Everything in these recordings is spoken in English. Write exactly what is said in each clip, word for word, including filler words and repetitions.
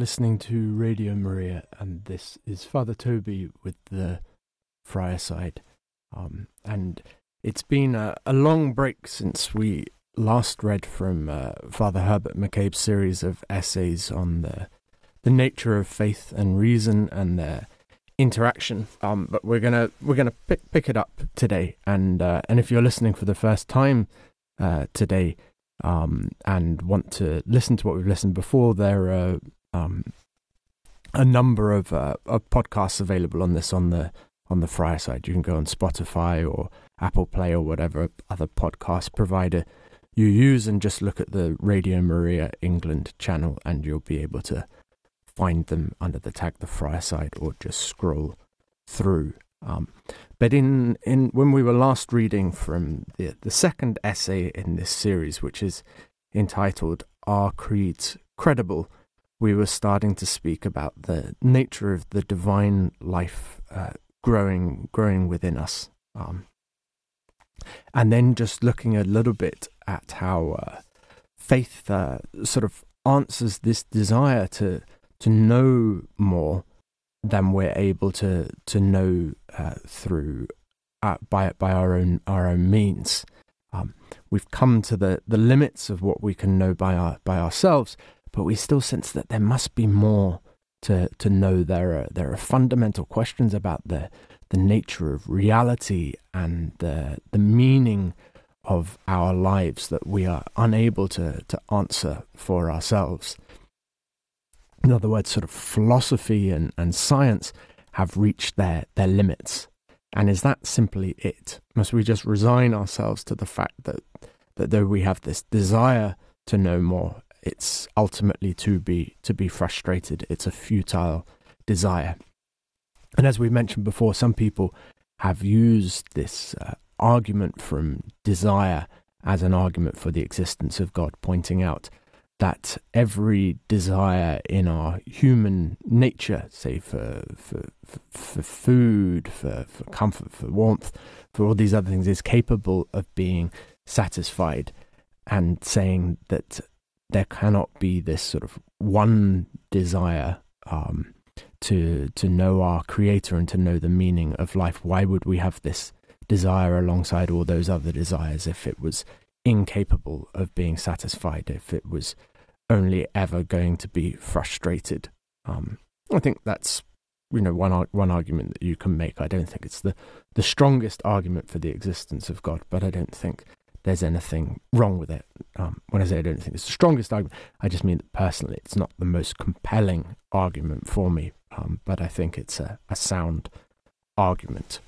listening to Radio Maria, and this is Father Toby with the Friarside. Um, and it's been a, a long break since we last read from uh, Father Herbert McCabe's series of essays on the the nature of faith and reason and their interaction. Um, but we're gonna we're gonna pick pick it up today. And uh, and if you're listening for the first time uh, today, um, and want to listen to what we've listened before, there are um, a number of, uh, of podcasts available on this on the on the Friarside. You can go on Spotify or Apple Play or whatever other podcast provider you use, and just look at the Radio Maria England channel, and you'll be able to find them under the tag the Friarside, or just scroll through. Um, but in in when we were last reading from the the second essay in this series, which is entitled "Are Creeds Credible?", we were starting to speak about the nature of the divine life uh, growing growing within us. Um, And then just looking a little bit at how uh, faith uh, sort of answers this desire to to know more than we're able to to know uh, through uh, by by our own our own means. Um, we've come to the, the limits of what we can know by our by ourselves, but we still sense that there must be more to to know. There are there are fundamental questions about the. the nature of reality and the the meaning of our lives that we are unable to, to answer for ourselves. In other words, sort of philosophy and, and science have reached their, their limits. And is that simply it? Must we just resign ourselves to the fact that, that though we have this desire to know more, it's ultimately to be to be frustrated? It's a futile desire. And as we mentioned before, some people have used this uh, argument from desire as an argument for the existence of God, pointing out that every desire in our human nature, say for for, for food, for, for comfort, for warmth, for all these other things, is capable of being satisfied, and saying that there cannot be this sort of one desire um to to know our Creator and to know the meaning of life. Why would we have this desire alongside all those other desires if it was incapable of being satisfied, if it was only ever going to be frustrated? Um, I think that's, you know, one one argument that you can make. I don't think it's the, the strongest argument for the existence of God, but I don't think there's anything wrong with it. Um, when I say I don't think it's the strongest argument, I just mean that personally it's not the most compelling argument for me, um, but I think it's a, a sound argument.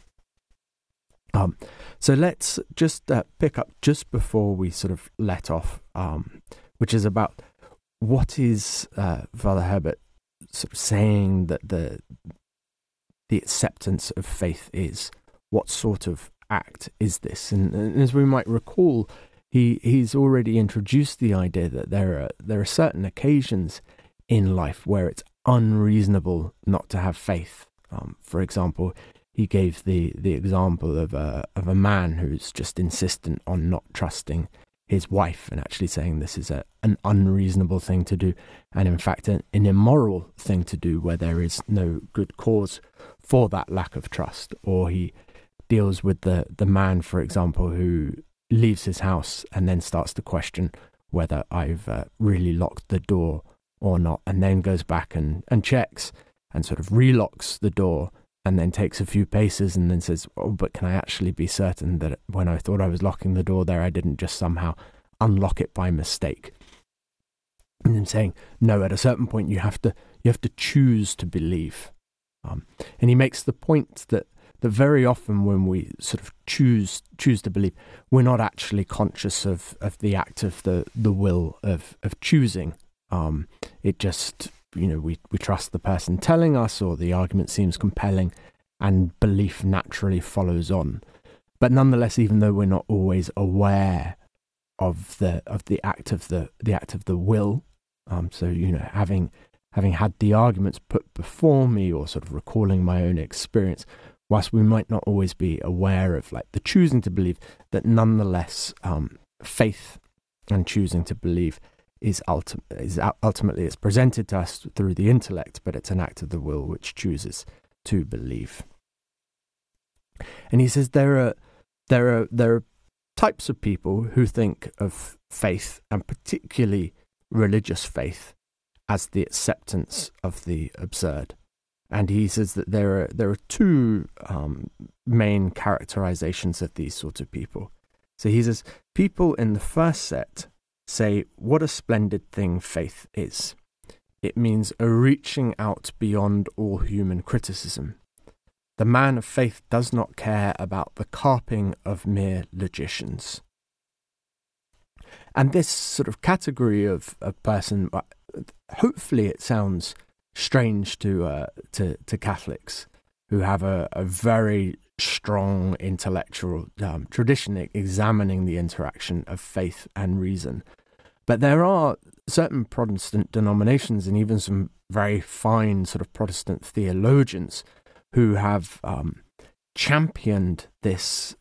Um, so let's just uh, pick up just before we sort of let off, um, which is about what is uh, Father Herbert sort of saying that the the acceptance of faith is. What sort of act is this? And, and as we might recall, he he's already introduced the idea that there are there are certain occasions in life where it's unreasonable not to have faith. Um, for example, he gave the the example of a of a man who's just insistent on not trusting his wife, and actually saying this is a an unreasonable thing to do, and in fact an, an immoral thing to do, where there is no good cause for that lack of trust. Or he deals with the, the man, for example, who leaves his house and then starts to question whether I've uh, really locked the door or not, and then goes back and, and checks and sort of relocks the door, and then takes a few paces and then says, oh, but can I actually be certain that when I thought I was locking the door there, I didn't just somehow unlock it by mistake? And I'm saying, no, at a certain point you have to you have to choose to believe. Um, and he makes the point that that very often when we sort of choose choose to believe, we're not actually conscious of, of the act of the, the will of, of choosing. Um, it just, you know, we, we trust the person telling us, or the argument seems compelling, and belief naturally follows on. But nonetheless, even though we're not always aware of the of the act of the the act of the will, um, so, you know, having having had the arguments put before me, or sort of recalling my own experience, whilst we might not always be aware of like the choosing to believe, that nonetheless um, faith and choosing to believe is, ulti- is ultimately it's presented to us through the intellect, but it's an act of the will which chooses to believe. And he says there are there are there are types of people who think of faith, and particularly religious faith, as the acceptance of the absurd. And he says that there are there are two um, main characterizations of these sort of people. So he says people in the first set say, "What a splendid thing faith is! It means a reaching out beyond all human criticism. The man of faith does not care about the carping of mere logicians." And this sort of category of a person, hopefully it sounds strange to uh, to, to Catholics who have a, a very strong intellectual um, tradition examining the interaction of faith and reason. But there are certain Protestant denominations and even some very fine sort of Protestant theologians who have um, championed this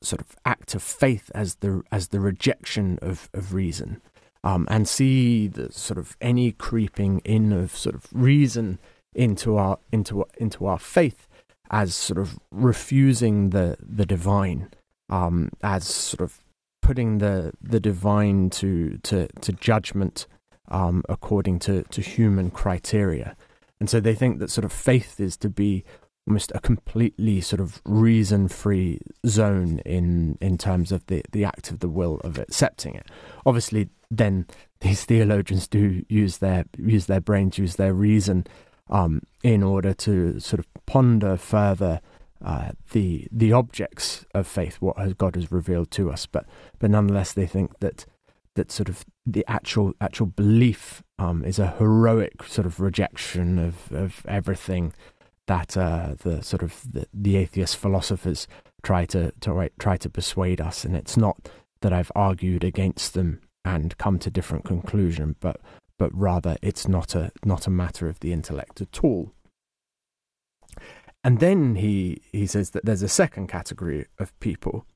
sort of act of faith as the as the rejection of, of reason, um, and see the sort of any creeping in of sort of reason into our into into our faith as sort of refusing the the divine, um, as sort of putting the the divine to to to judgment um, according to, to human criteria. And so they think that sort of faith is to be almost a completely sort of reason-free zone in in terms of the, the act of the will of accepting it. Obviously, then these theologians do use their use their brains, use their reason, um, in order to sort of ponder further uh, the the objects of faith, what God has revealed to us. But but nonetheless, they think that that sort of the actual actual belief um, is a heroic sort of rejection of, of everything that uh, the sort of the, the atheist philosophers try to, to try to persuade us. And it's not that I've argued against them and come to different conclusion, but but rather it's not a not a matter of the intellect at all. And then he he says that there's a second category of people,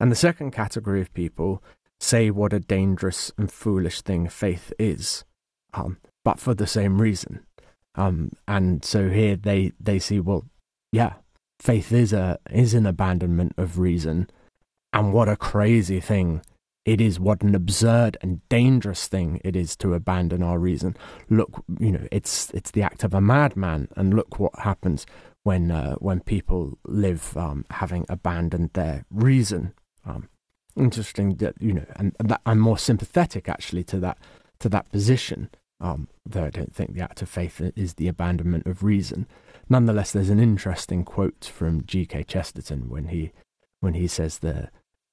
and the second category of people say what a dangerous and foolish thing faith is, um, but for the same reason. Um, and so here they, they see, well, yeah, faith is a is an abandonment of reason, and what a crazy thing it is, what an absurd and dangerous thing it is to abandon our reason. Look, you know, it's it's the act of a madman, and look what happens when uh, when people live um, having abandoned their reason. Um, Interesting that, you know, and, and that I'm more sympathetic actually to that to that position. Um, though I don't think the act of faith is the abandonment of reason. Nonetheless, there's an interesting quote from G K Chesterton when he when he says the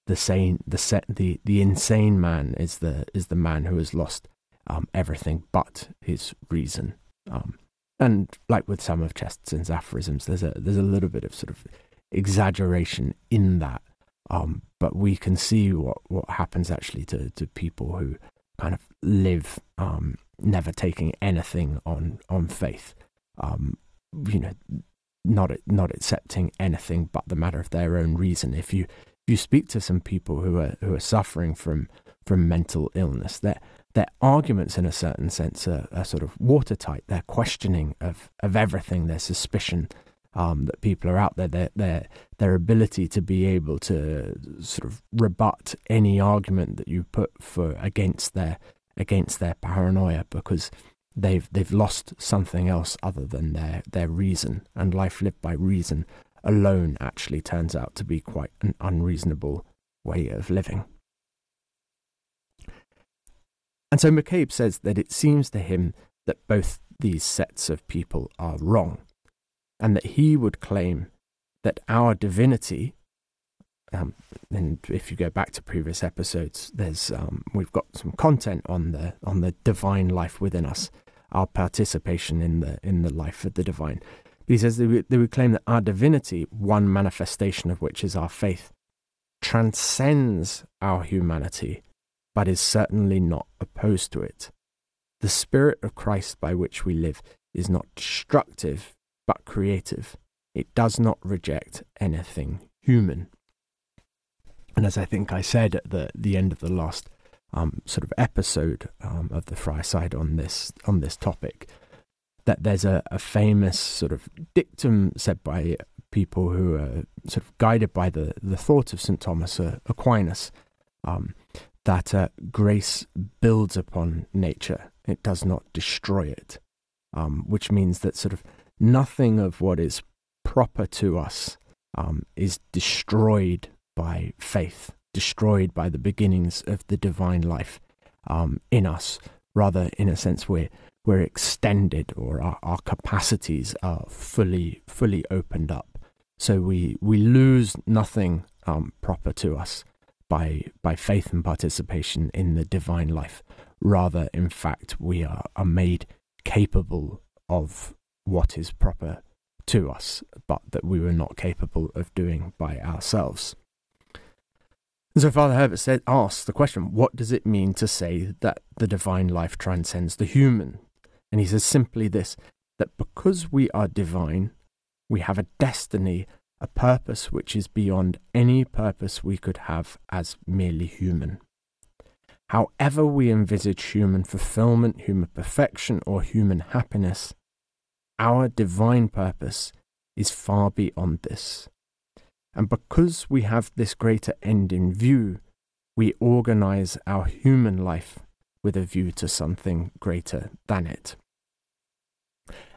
the sane the the the insane man is the is the man who has lost um, everything but his reason. Um, and like with some of Chesterton's aphorisms, there's a there's a little bit of sort of exaggeration in that. Um, but we can see what, what happens actually to, to people who kind of live um, never taking anything on on faith, um, you know, not not accepting anything but the matter of their own reason. If you if you speak to some people who are who are suffering from from mental illness, their their arguments in a certain sense are, are sort of watertight. Their questioning of of everything, their suspicion. Um, that people are out there, their, their their ability to be able to sort of rebut any argument that you put for against their against their paranoia, because they've they've lost something else other than their, their reason, and life lived by reason alone actually turns out to be quite an unreasonable way of living. And so McCabe says that it seems to him that both these sets of people are wrong, and that he would claim that our divinity, um, and if you go back to previous episodes, there's um, we've got some content on the on the divine life within us, our participation in the in the life of the divine. But he says that we, that we claim that our divinity, one manifestation of which is our faith, transcends our humanity, but is certainly not opposed to it. The spirit of Christ by which we live is not destructive, but creative. It does not reject anything human. And as I think I said at the, the end of the last um, sort of episode um, of the Friarside on this on this topic, that there's a, a famous sort of dictum said by people who are sort of guided by the, the thought of Saint Thomas Aquinas, um, that uh, grace builds upon nature, it does not destroy it, um, which means that sort of nothing of what is proper to us um, is destroyed by faith, destroyed by the beginnings of the divine life um, in us. Rather, in a sense, we're we're extended, or our, our capacities are fully, fully opened up. So we we lose nothing um, proper to us by by faith and participation in the divine life. Rather, in fact, we are, are made capable of what is proper to us, but that we were not capable of doing by ourselves. And so Father Herbert said, asked the question, what does it mean to say that the divine life transcends the human? And he says simply this, that because we are divine, we have a destiny, a purpose which is beyond any purpose we could have as merely human. However we envisage human fulfillment, human perfection, or human happiness, our divine purpose is far beyond this. And because we have this greater end in view, we organize our human life with a view to something greater than it.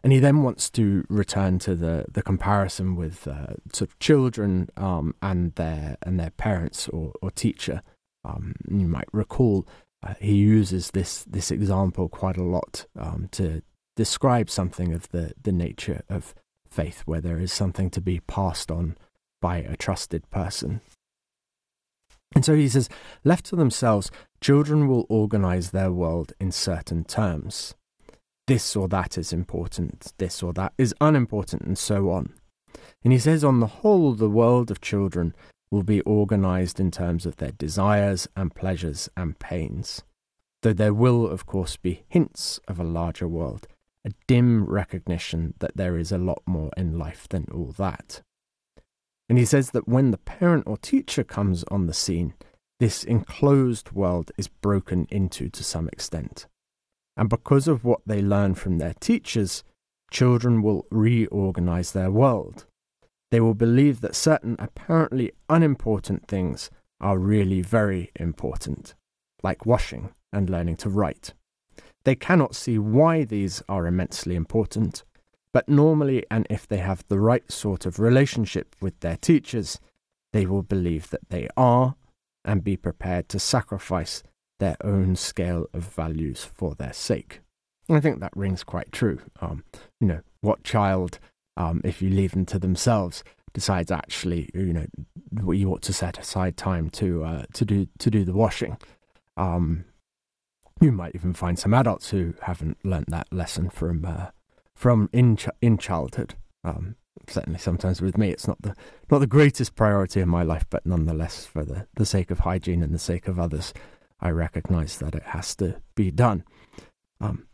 And he then wants to return to the, the comparison with uh, sort of children um, and their and their parents or, or teacher. Um, you might recall uh, he uses this, this example quite a lot um, to describe something of the, the nature of faith, where there is something to be passed on by a trusted person. And so he says, left to themselves, children will organize their world in certain terms. This or that is important, this or that is unimportant, and so on. And he says, on the whole, the world of children will be organized in terms of their desires and pleasures and pains, though there will, of course, be hints of a larger world, a dim recognition that there is a lot more in life than all that. And he says that when the parent or teacher comes on the scene, this enclosed world is broken into to some extent. And because of what they learn from their teachers, children will reorganize their world. They will believe that certain apparently unimportant things are really very important, like washing and learning to write. They cannot see why these are immensely important, but normally, and if they have the right sort of relationship with their teachers, they will believe that they are, and be prepared to sacrifice their own scale of values for their sake. And I think that rings quite true. Um, you know, what child, um, if you leave them to themselves, decides actually, you know, you ought to set aside time to uh, to do to do the washing. Um, you might even find some adults who haven't learnt that lesson from. Uh, From in ch- in childhood, um, certainly sometimes with me, it's not the not the greatest priority in my life, but nonetheless, for the, the sake of hygiene and the sake of others, I recognise that it has to be done. Um,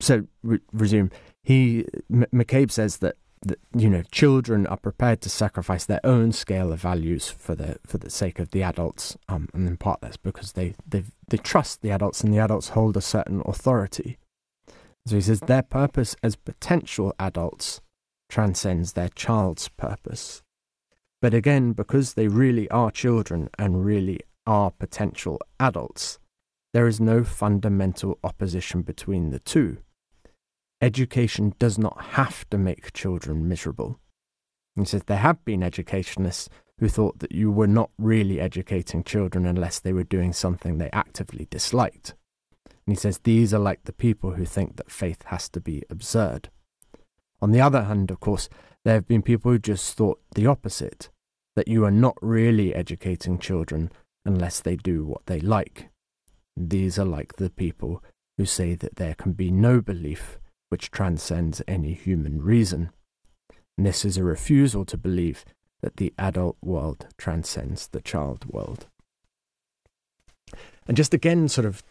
so re- resume. He M- McCabe says that, that you know children are prepared to sacrifice their own scale of values for the for the sake of the adults, um, and in part that's because they they they trust the adults, and the adults hold a certain authority. So he says their purpose as potential adults transcends their child's purpose. But again, because they really are children and really are potential adults, there is no fundamental opposition between the two. Education does not have to make children miserable. He says there have been educationists who thought that you were not really educating children unless they were doing something they actively disliked. And he says these are like the people who think that faith has to be absurd. On the other hand, of course, there have been people who just thought the opposite, that you are not really educating children unless they do what they like. These are like the people who say that there can be no belief which transcends any human reason. And this is a refusal to believe that the adult world transcends the child world. And just again, sort of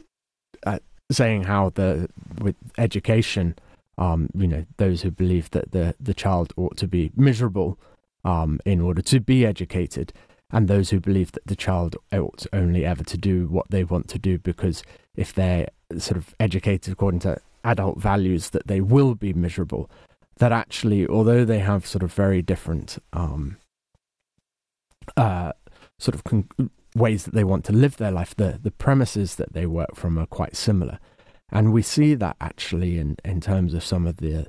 Uh, saying how the with education, um, you know, those who believe that the the child ought to be miserable um, in order to be educated, and those who believe that the child ought only ever to do what they want to do, because if they're sort of educated according to adult values that they will be miserable, that actually, although they have sort of very different um, uh, sort of con- ways that they want to live their life, the, the premises that they work from are quite similar. And we see that actually in, in terms of some of the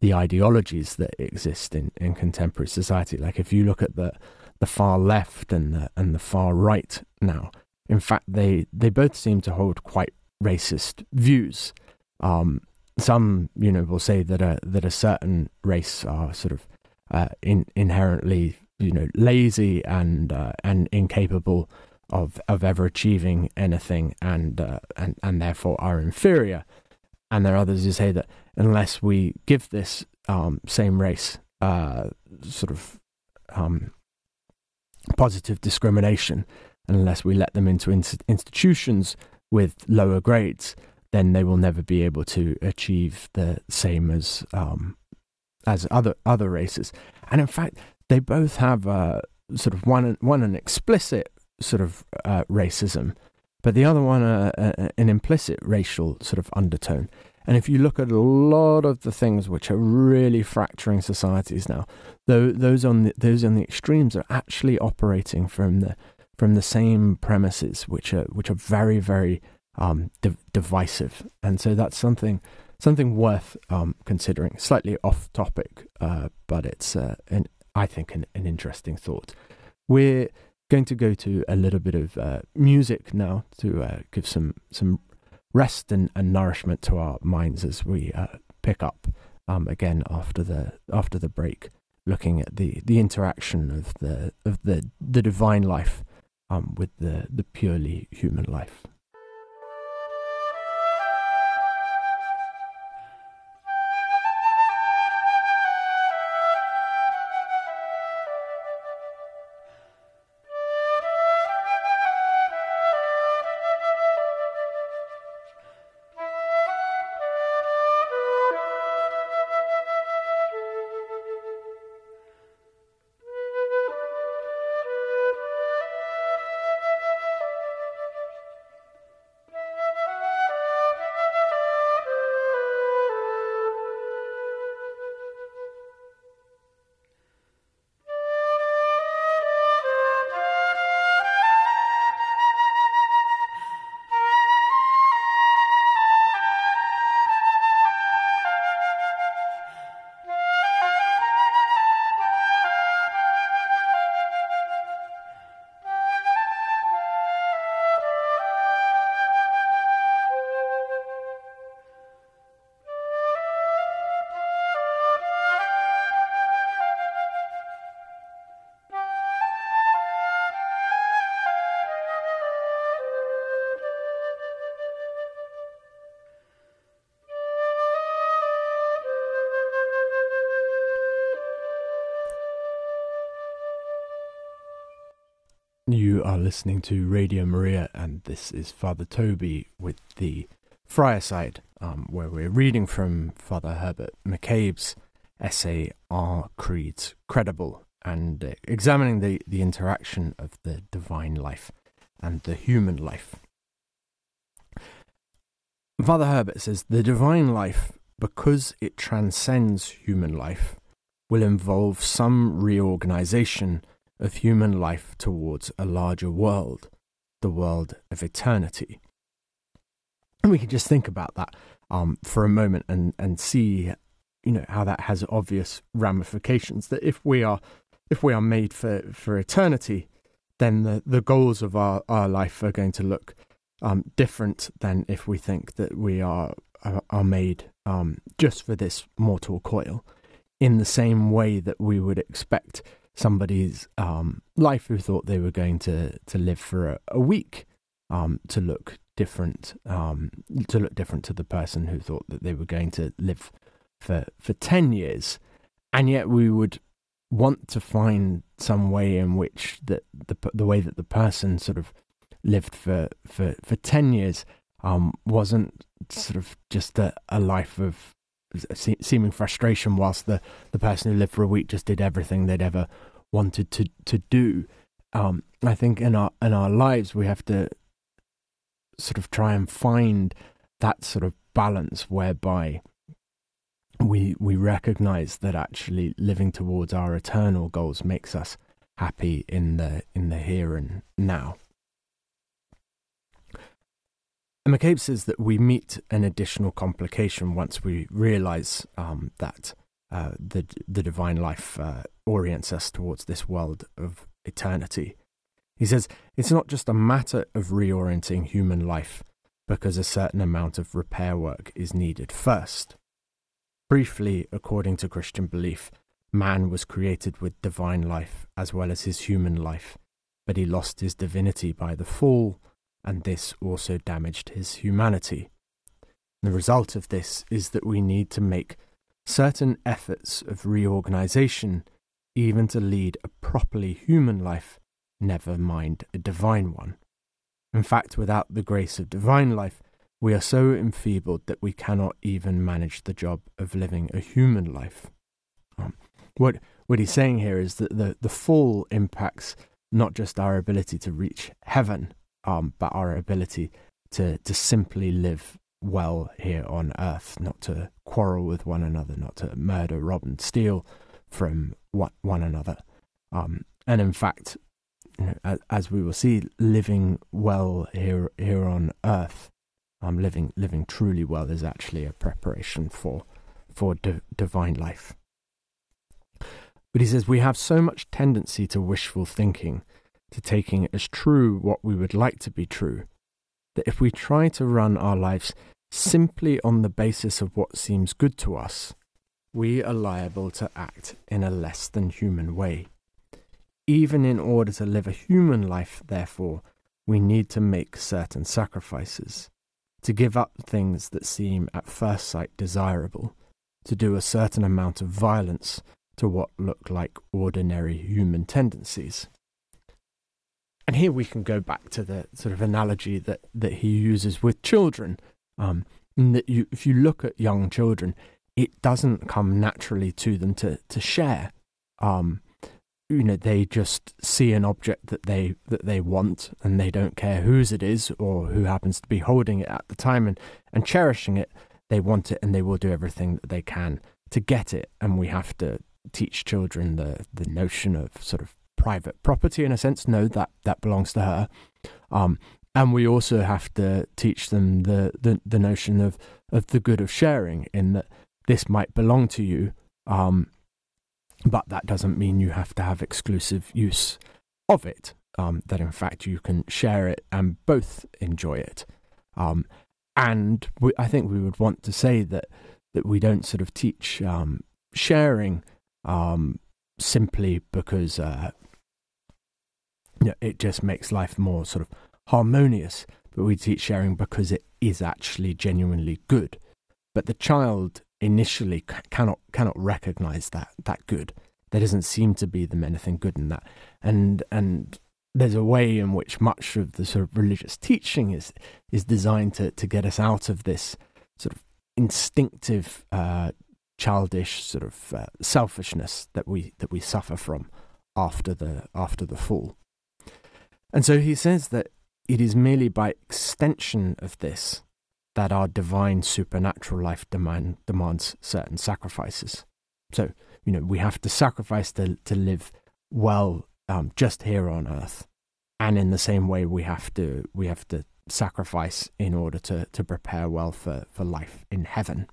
the ideologies that exist in, in contemporary society. Like if you look at the the far left and the and the far right now, in fact, they, they both seem to hold quite racist views. Um, some, you know, will say that a that a certain race are sort of uh, in, inherently, you know, lazy and uh, and incapable of of ever achieving anything, and uh, and and therefore are inferior. And there are others who say that unless we give this um, same race uh, sort of um, positive discrimination, unless we let them into in- institutions with lower grades, then they will never be able to achieve the same as um, as other other races. And in fact, they both have uh, sort of one one an explicit sort of uh, racism, but the other one uh, uh, an implicit racial sort of undertone. And if you look at a lot of the things which are really fracturing societies now, though those on the, those on the extremes are actually operating from the from the same premises, which are which are very very um, div- divisive. And so that's something something worth um, considering. Slightly off topic, uh, but it's uh, an, I think an, an interesting thought. We're going to go to a little bit of uh, music now to uh, give some some rest and, and nourishment to our minds as we uh, pick up um, again after the after the break, looking at the, the interaction of the of the, the divine life um, with the, the purely human life. You are listening to Radio Maria, and this is Father Toby with the Friarside, um, where we're reading from Father Herbert McCabe's essay, Are Creeds Credible? And uh, examining the, the interaction of the divine life and the human life. Father Herbert says, the divine life, because it transcends human life, will involve some reorganization of human life towards a larger world, the world of eternity. And we can just think about that um, for a moment and, and see, you know, how that has obvious ramifications. That if we are if we are made for, for eternity, then the, the goals of our, our life are going to look um, different than if we think that we are are, are made um, just for this mortal coil. In the same way that we would expect somebody's um, life who thought they were going to, to live for a, a week um, to look different um, to look different to the person who thought that they were going to live for for ten years. And yet we would want to find some way in which that the the way that the person sort of lived for for, for ten years um, wasn't sort of just a, a life of seeming frustration, whilst the, the person who lived for a week just did everything they'd ever wanted to, to do. um, I think in our in our lives we have to sort of try and find that sort of balance whereby we we recognize that actually living towards our eternal goals makes us happy in the in the here and now. And McCabe says that we meet an additional complication once we realize um, that uh, the the divine life uh, orients us towards this world of eternity. He says it's not just a matter of reorienting human life, because a certain amount of repair work is needed first. Briefly, according to Christian belief, man was created with divine life as well as his human life, but he lost his divinity by the fall, and this also damaged his humanity. The result of this is that we need to make certain efforts of reorganization, even to lead a properly human life, never mind a divine one. In fact, without the grace of divine life, we are so enfeebled that we cannot even manage the job of living a human life. Um, what what he's saying here is that the, the fall impacts not just our ability to reach heaven, Um, but our ability to, to simply live well here on earth, not to quarrel with one another, not to murder, rob and steal from one, one another. Um, and in fact, you know, as, as we will see, living well here here on earth, um, living living truly well is actually a preparation for, for d- divine life. But he says we have so much tendency to wishful thinking, to taking as true what we would like to be true, that if we try to run our lives simply on the basis of what seems good to us, we are liable to act in a less than human way. Even in order to live a human life, therefore, we need to make certain sacrifices, to give up things that seem at first sight desirable, to do a certain amount of violence to what look like ordinary human tendencies. And here we can go back to the sort of analogy that, that he uses with children. Um, and that you, if you look at young children, it doesn't come naturally to them to to share. Um, you know, they just see an object that they that they want, and they don't care whose it is or who happens to be holding it at the time and, and cherishing it. They want it, and they will do everything that they can to get it. And we have to teach children the the notion of sort of private property, in a sense. No, that that belongs to her. Um, and we also have to teach them the, the, the notion of, of the good of sharing, in that this might belong to you, um, but that doesn't mean you have to have exclusive use of it, um, that in fact you can share it and both enjoy it. Um, and we, I think we would want to say that, that we don't sort of teach um, sharing um, simply because... Uh, Yeah, it just makes life more sort of harmonious, but we teach sharing because it is actually genuinely good. But the child initially c- cannot cannot recognize that that good. There doesn't seem to be them anything good in that, and and there's a way in which much of the sort of religious teaching is is designed to to get us out of this sort of instinctive, uh, childish sort of uh, selfishness that we that we suffer from after the after the fall. And so he says that it is merely by extension of this that our divine supernatural life demand, demands certain sacrifices. So, you know, we have to sacrifice to, to live well um, just here on earth. And in the same way, we have to we have to sacrifice in order to, to prepare well for, for life in heaven.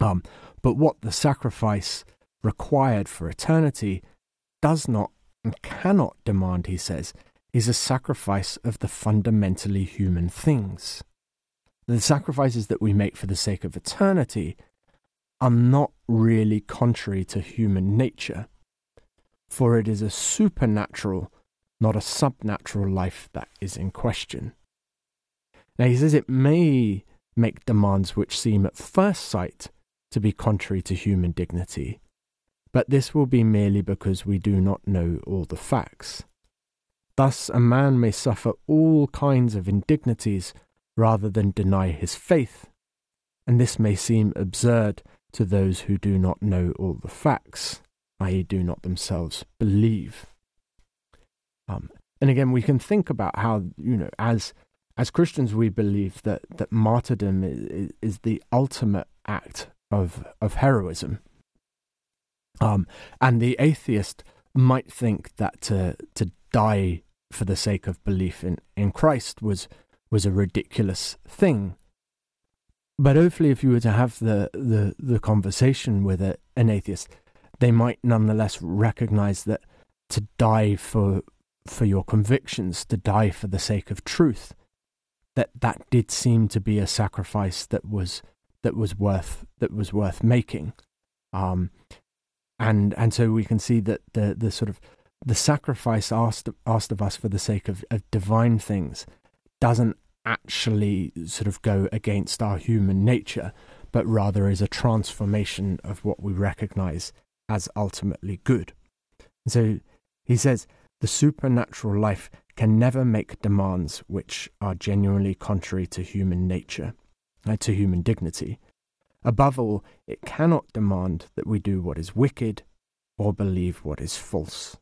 Um, but what the sacrifice required for eternity does not and cannot demand, he says, is a sacrifice of the fundamentally human things. The sacrifices that we make for the sake of eternity are not really contrary to human nature, for it is a supernatural, not a subnatural life that is in question. Now he says it may make demands which seem at first sight to be contrary to human dignity, but this will be merely because we do not know all the facts. Thus a man may suffer all kinds of indignities rather than deny his faith, and this may seem absurd to those who do not know all the facts, that is do not themselves believe. Um, and again, we can think about how, you know, as as Christians, we believe that that martyrdom is, is the ultimate act of of heroism. Um, and the atheist might think that to to die for the sake of belief in, in Christ was was a ridiculous thing. But hopefully, if you were to have the the, the conversation with a, an atheist, they might nonetheless recognize that to die for for your convictions, to die for the sake of truth, that that did seem to be a sacrifice that was that was worth that was worth making. Um, and and so we can see that the the sort of the sacrifice asked asked of us for the sake of, of divine things doesn't actually sort of go against our human nature, but rather is a transformation of what we recognize as ultimately good. And so he says, the supernatural life can never make demands which are genuinely contrary to human nature, uh, to human dignity. Above all, it cannot demand that we do what is wicked or believe what is false.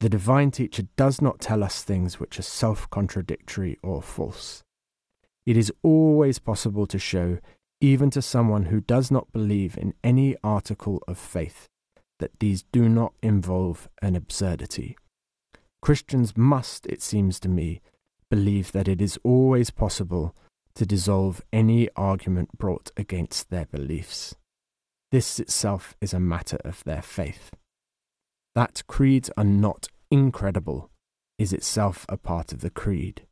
The divine teacher does not tell us things which are self-contradictory or false. It is always possible to show, even to someone who does not believe in any article of faith, that these do not involve an absurdity. Christians must, it seems to me, believe that it is always possible to dissolve any argument brought against their beliefs. This itself is a matter of their faith. That creeds are not incredible is itself a part of the creed.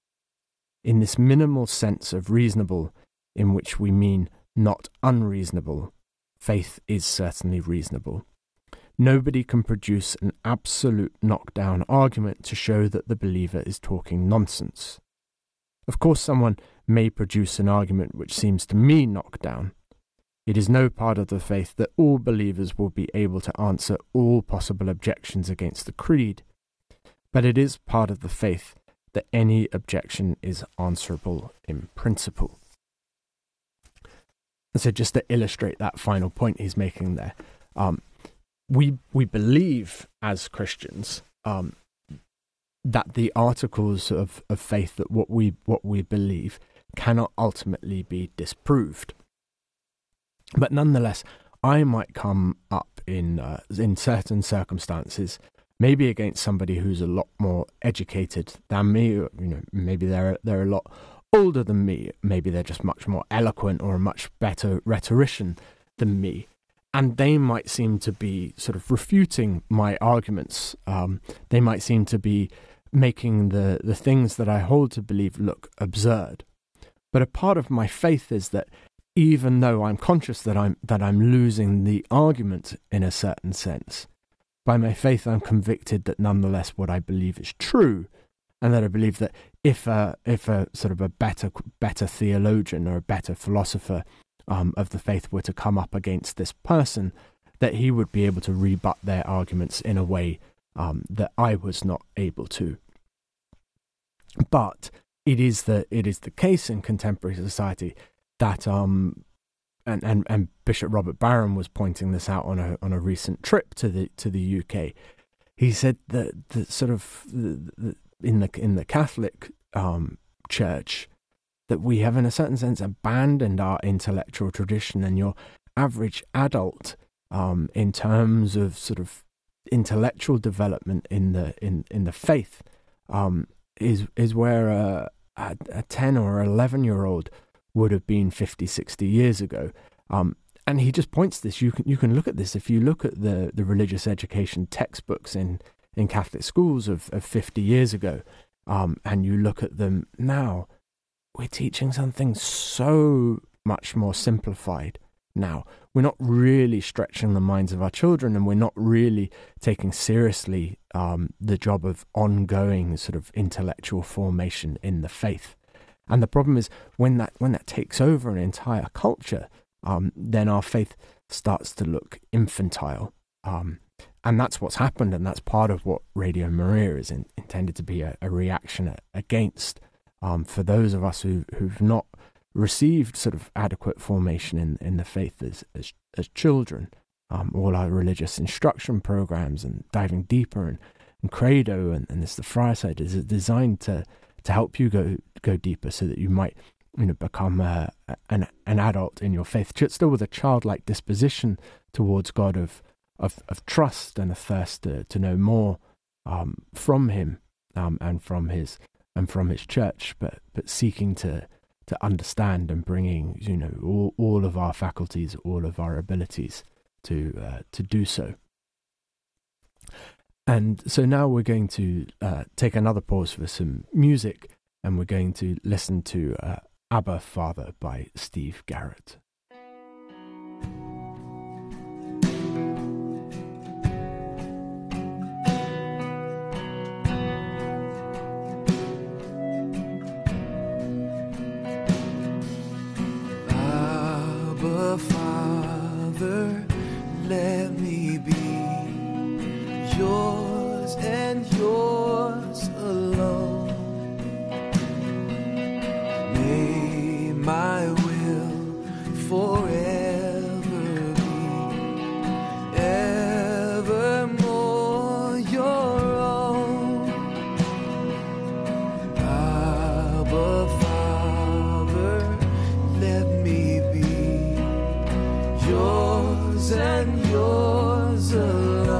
In this minimal sense of reasonable, in which we mean not unreasonable, faith is certainly reasonable. Nobody can produce an absolute knockdown argument to show that the believer is talking nonsense. Of course, someone may produce an argument which seems to me knockdown. It is no part of the faith that all believers will be able to answer all possible objections against the creed, but it is part of the faith that any objection is answerable in principle. And so just to illustrate that final point he's making there, um, We we believe as Christians um, that the articles of, of faith, that what we what we believe cannot ultimately be disproved. But nonetheless, I might come up in uh, in certain circumstances, maybe against somebody who's a lot more educated than me. Or, you know, maybe they're they're a lot older than me. Maybe they're just much more eloquent or a much better rhetorician than me. And they might seem to be sort of refuting my arguments. Um, they might seem to be making the, the things that I hold to believe look absurd. But a part of my faith is that even though I'm conscious that I'm that I'm losing the argument in a certain sense, by my faith I'm convicted that nonetheless what I believe is true, and that I believe that if a if a sort of a better better theologian or a better philosopher Um, of the faith were to come up against this person, that he would be able to rebut their arguments in a way um, that I was not able to. But it is the it is the case in contemporary society that um and and, and Bishop Robert Barron was pointing this out on a on a recent trip to the to the U K. He said that the sort of the, the, in the in the Catholic um, Church, that we have, in a certain sense, abandoned our intellectual tradition, and your average adult, um, in terms of sort of intellectual development in the in, in the faith, um, is is where a, a, a ten or eleven year old would have been fifty, sixty years ago. Um, and he just points this. You can you can look at this if you look at the the religious education textbooks in in Catholic schools of, of fifty years ago, um, and you look at them now. We're teaching something so much more simplified now. We're not really stretching the minds of our children, and we're not really taking seriously um, the job of ongoing sort of intellectual formation in the faith. And the problem is when that when that takes over an entire culture, um, then our faith starts to look infantile. Um, and that's what's happened, and that's part of what Radio Maria is in, intended to be a, a reaction against. Um, for those of us who, who've not received sort of adequate formation in, in the faith as, as, as children, um, all our religious instruction programs and diving deeper and, and Credo and, and this the Friarside is designed to to help you go go deeper, so that you might you know become a, an an adult in your faith, still with a childlike disposition towards God of of, of trust and a thirst to, to know more um, from Him um, and from His and from His Church, but but seeking to to understand and bringing you know all, all of our faculties, all of our abilities to uh, to do so. And so now we're going to uh, take another pause for some music, and we're going to listen to uh, Abba Father by Steve Garrett. Abba Father, let me be yours and yours alone. May my will forever be evermore your own. Abba Father, let me be yours and yours alone.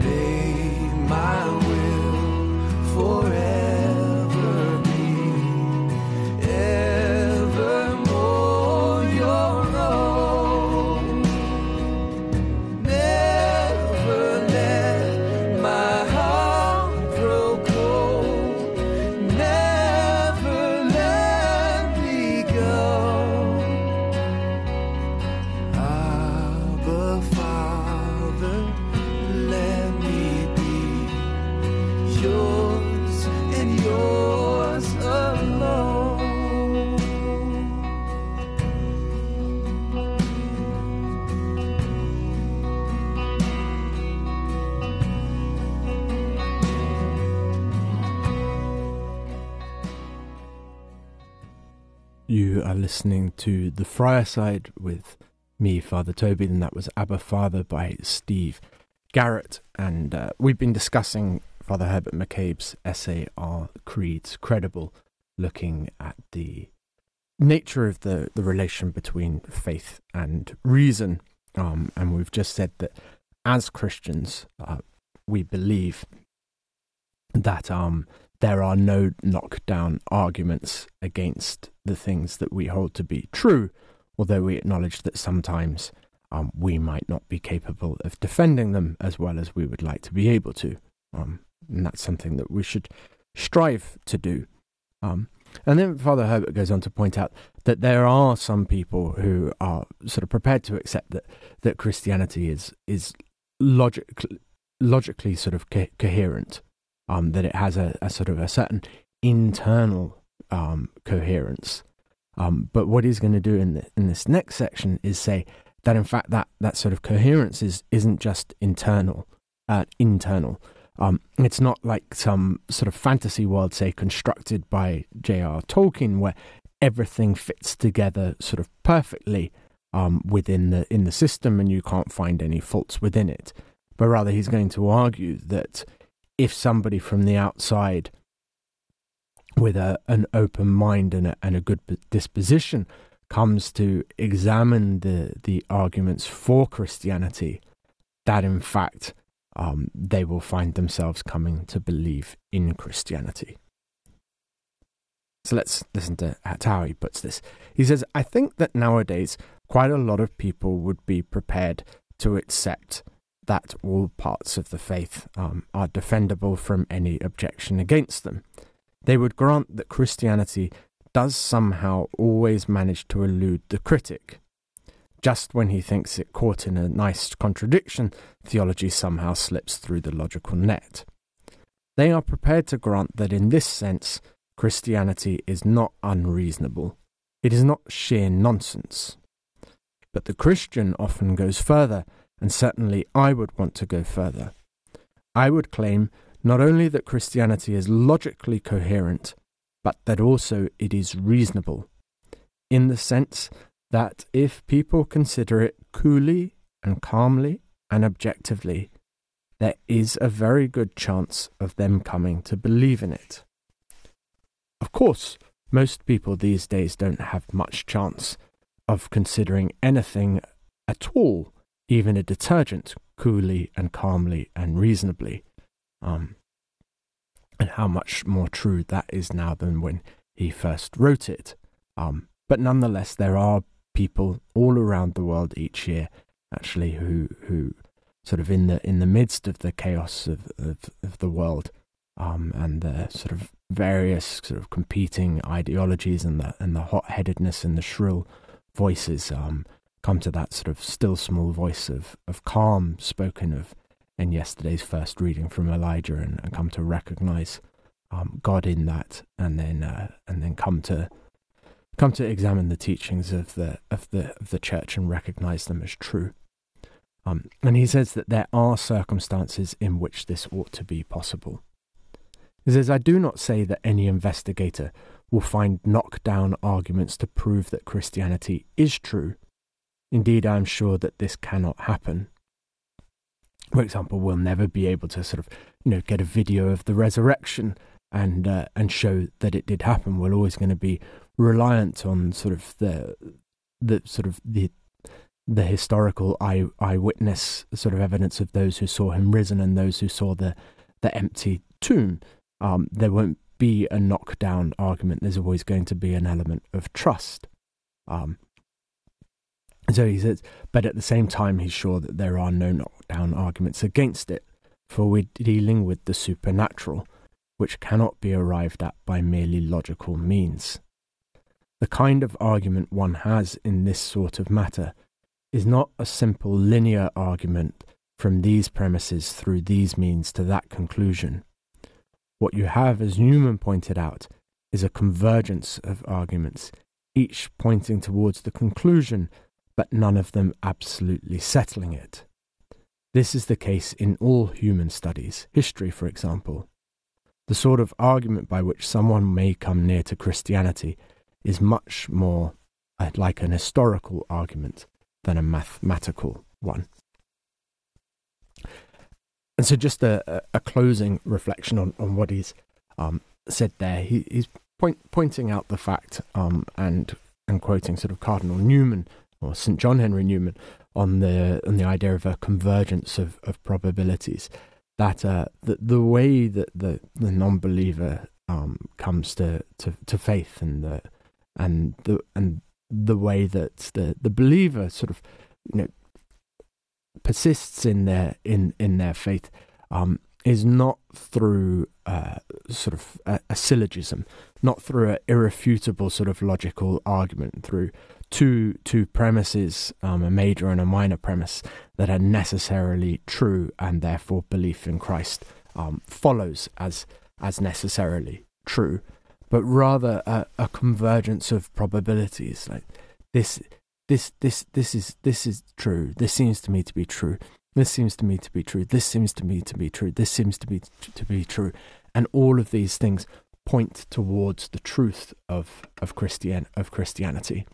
May my will forever are listening to The Friarside with me, Father Toby, and that was Abba Father by Steve Garrett. And uh, we've been discussing Father Herbert McCabe's essay, Are Creeds Credible?, looking at the nature of the, the relation between faith and reason. Um, and we've just said that as Christians, uh, we believe that um, there are no knockdown arguments against the things that we hold to be true, although we acknowledge that sometimes um, we might not be capable of defending them as well as we would like to be able to. Um, and that's something that we should strive to do. Um, and then Father Herbert goes on to point out that there are some people who are sort of prepared to accept that, that Christianity is is logic, logically sort of co- coherent, um, that it has a, a sort of a certain internal Um, coherence, um, but what he's going to do in the, in this next section is say that in fact that, that sort of coherence is isn't just internal, uh, internal. Um, it's not like some sort of fantasy world, say, constructed by J R Tolkien, where everything fits together sort of perfectly um, within the in the system, and you can't find any faults within it. But rather, he's going to argue that if somebody from the outside with a, an open mind and a, and a good disposition, comes to examine the, the arguments for Christianity, that in fact um, they will find themselves coming to believe in Christianity. So let's listen to how he puts this. He says, "I think that nowadays quite a lot of people would be prepared to accept that all parts of the faith um, are defendable from any objection against them. They would grant that Christianity does somehow always manage to elude the critic. Just when he thinks it caught in a nice contradiction, theology somehow slips through the logical net. They are prepared to grant that in this sense, Christianity is not unreasonable. It is not sheer nonsense. But the Christian often goes further, and certainly I would want to go further. I would claim not only that Christianity is logically coherent, but that also it is reasonable, in the sense that if people consider it coolly and calmly and objectively, there is a very good chance of them coming to believe in it. Of course, most people these days don't have much chance of considering anything at all, even a detergent, coolly and calmly and reasonably." Um, and how much more true that is now than when he first wrote it. Um, but nonetheless, there are people all around the world each year, actually, who who sort of in the in the midst of the chaos of of, of the world, um, and the sort of various sort of competing ideologies and the and the hot-headedness and the shrill voices, um, come to that sort of still small voice of, of calm spoken of in yesterday's first reading from Elijah, and, and come to recognize um, God in that, and then uh, and then come to come to examine the teachings of the of the of the church and recognize them as true. Um, and he says that there are circumstances in which this ought to be possible. He says, "I do not say that any investigator will find knockdown arguments to prove that Christianity is true. Indeed, I am sure that this cannot happen. For example, we'll never be able to sort of, you know, get a video of the resurrection and uh, and show that it did happen. We're always going to be reliant on sort of the the sort of the the historical eye eyewitness sort of evidence of those who saw him risen and those who saw the the empty tomb. Um, there won't be a knockdown argument. There's always going to be an element of trust." Um, so he says, but at the same time, he's sure that there are no knockdown arguments against it, for we're dealing with the supernatural, which cannot be arrived at by merely logical means. The kind of argument one has in this sort of matter is not a simple linear argument from these premises through these means to that conclusion. What you have, as Newman pointed out, is a convergence of arguments, each pointing towards the conclusion, but none of them absolutely settling it. This is the case in all human studies, history for example. The sort of argument by which someone may come near to Christianity is much more like an historical argument than a mathematical one. And so just a, a closing reflection on, on what he's um, said there. He, he's point, pointing out the fact um, and and quoting sort of Cardinal Newman or Saint John Henry Newman on the on the idea of a convergence of, of probabilities. That uh, the, the way that the, the non-believer um, comes to, to, to faith and the and the and the way that the, the believer sort of, you know, persists in their in in their faith um is not through uh sort of a, a syllogism, not through an irrefutable sort of logical argument, through two two premises, um a major and a minor premise, that are necessarily true, and therefore belief in Christ um follows as as necessarily true, but rather a, a convergence of probabilities. Like this This, this, this is, this is true. This seems to me to be true. This seems to me to be true. This seems to me to be true. This seems to me to, to be true. And all of these things point towards the truth of of Christian of Christianity.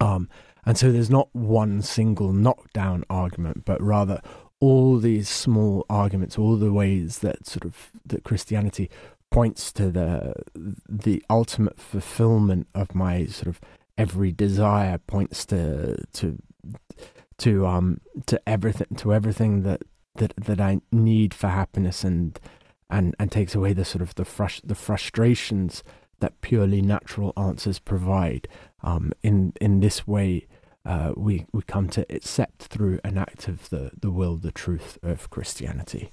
Um, and so there's not one single knockdown argument, but rather all these small arguments, all the ways that sort of that Christianity points to the the ultimate fulfillment of my sort of every desire, points to to to um to everything to everything that that, that I need for happiness, and and and takes away the sort of the frust the frustrations that purely natural answers provide. Um, in in this way, uh, we we come to accept through an act of the the will the truth of Christianity.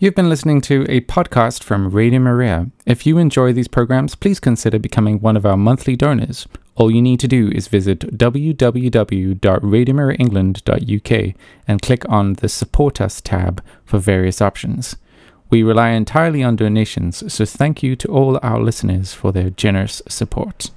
You've been listening to a podcast from Radio Maria. If you enjoy these programs, please consider becoming one of our monthly donors. All you need to do is visit w w w dot radio maria england dot u k and click on the Support Us tab for various options. We rely entirely on donations, so thank you to all our listeners for their generous support.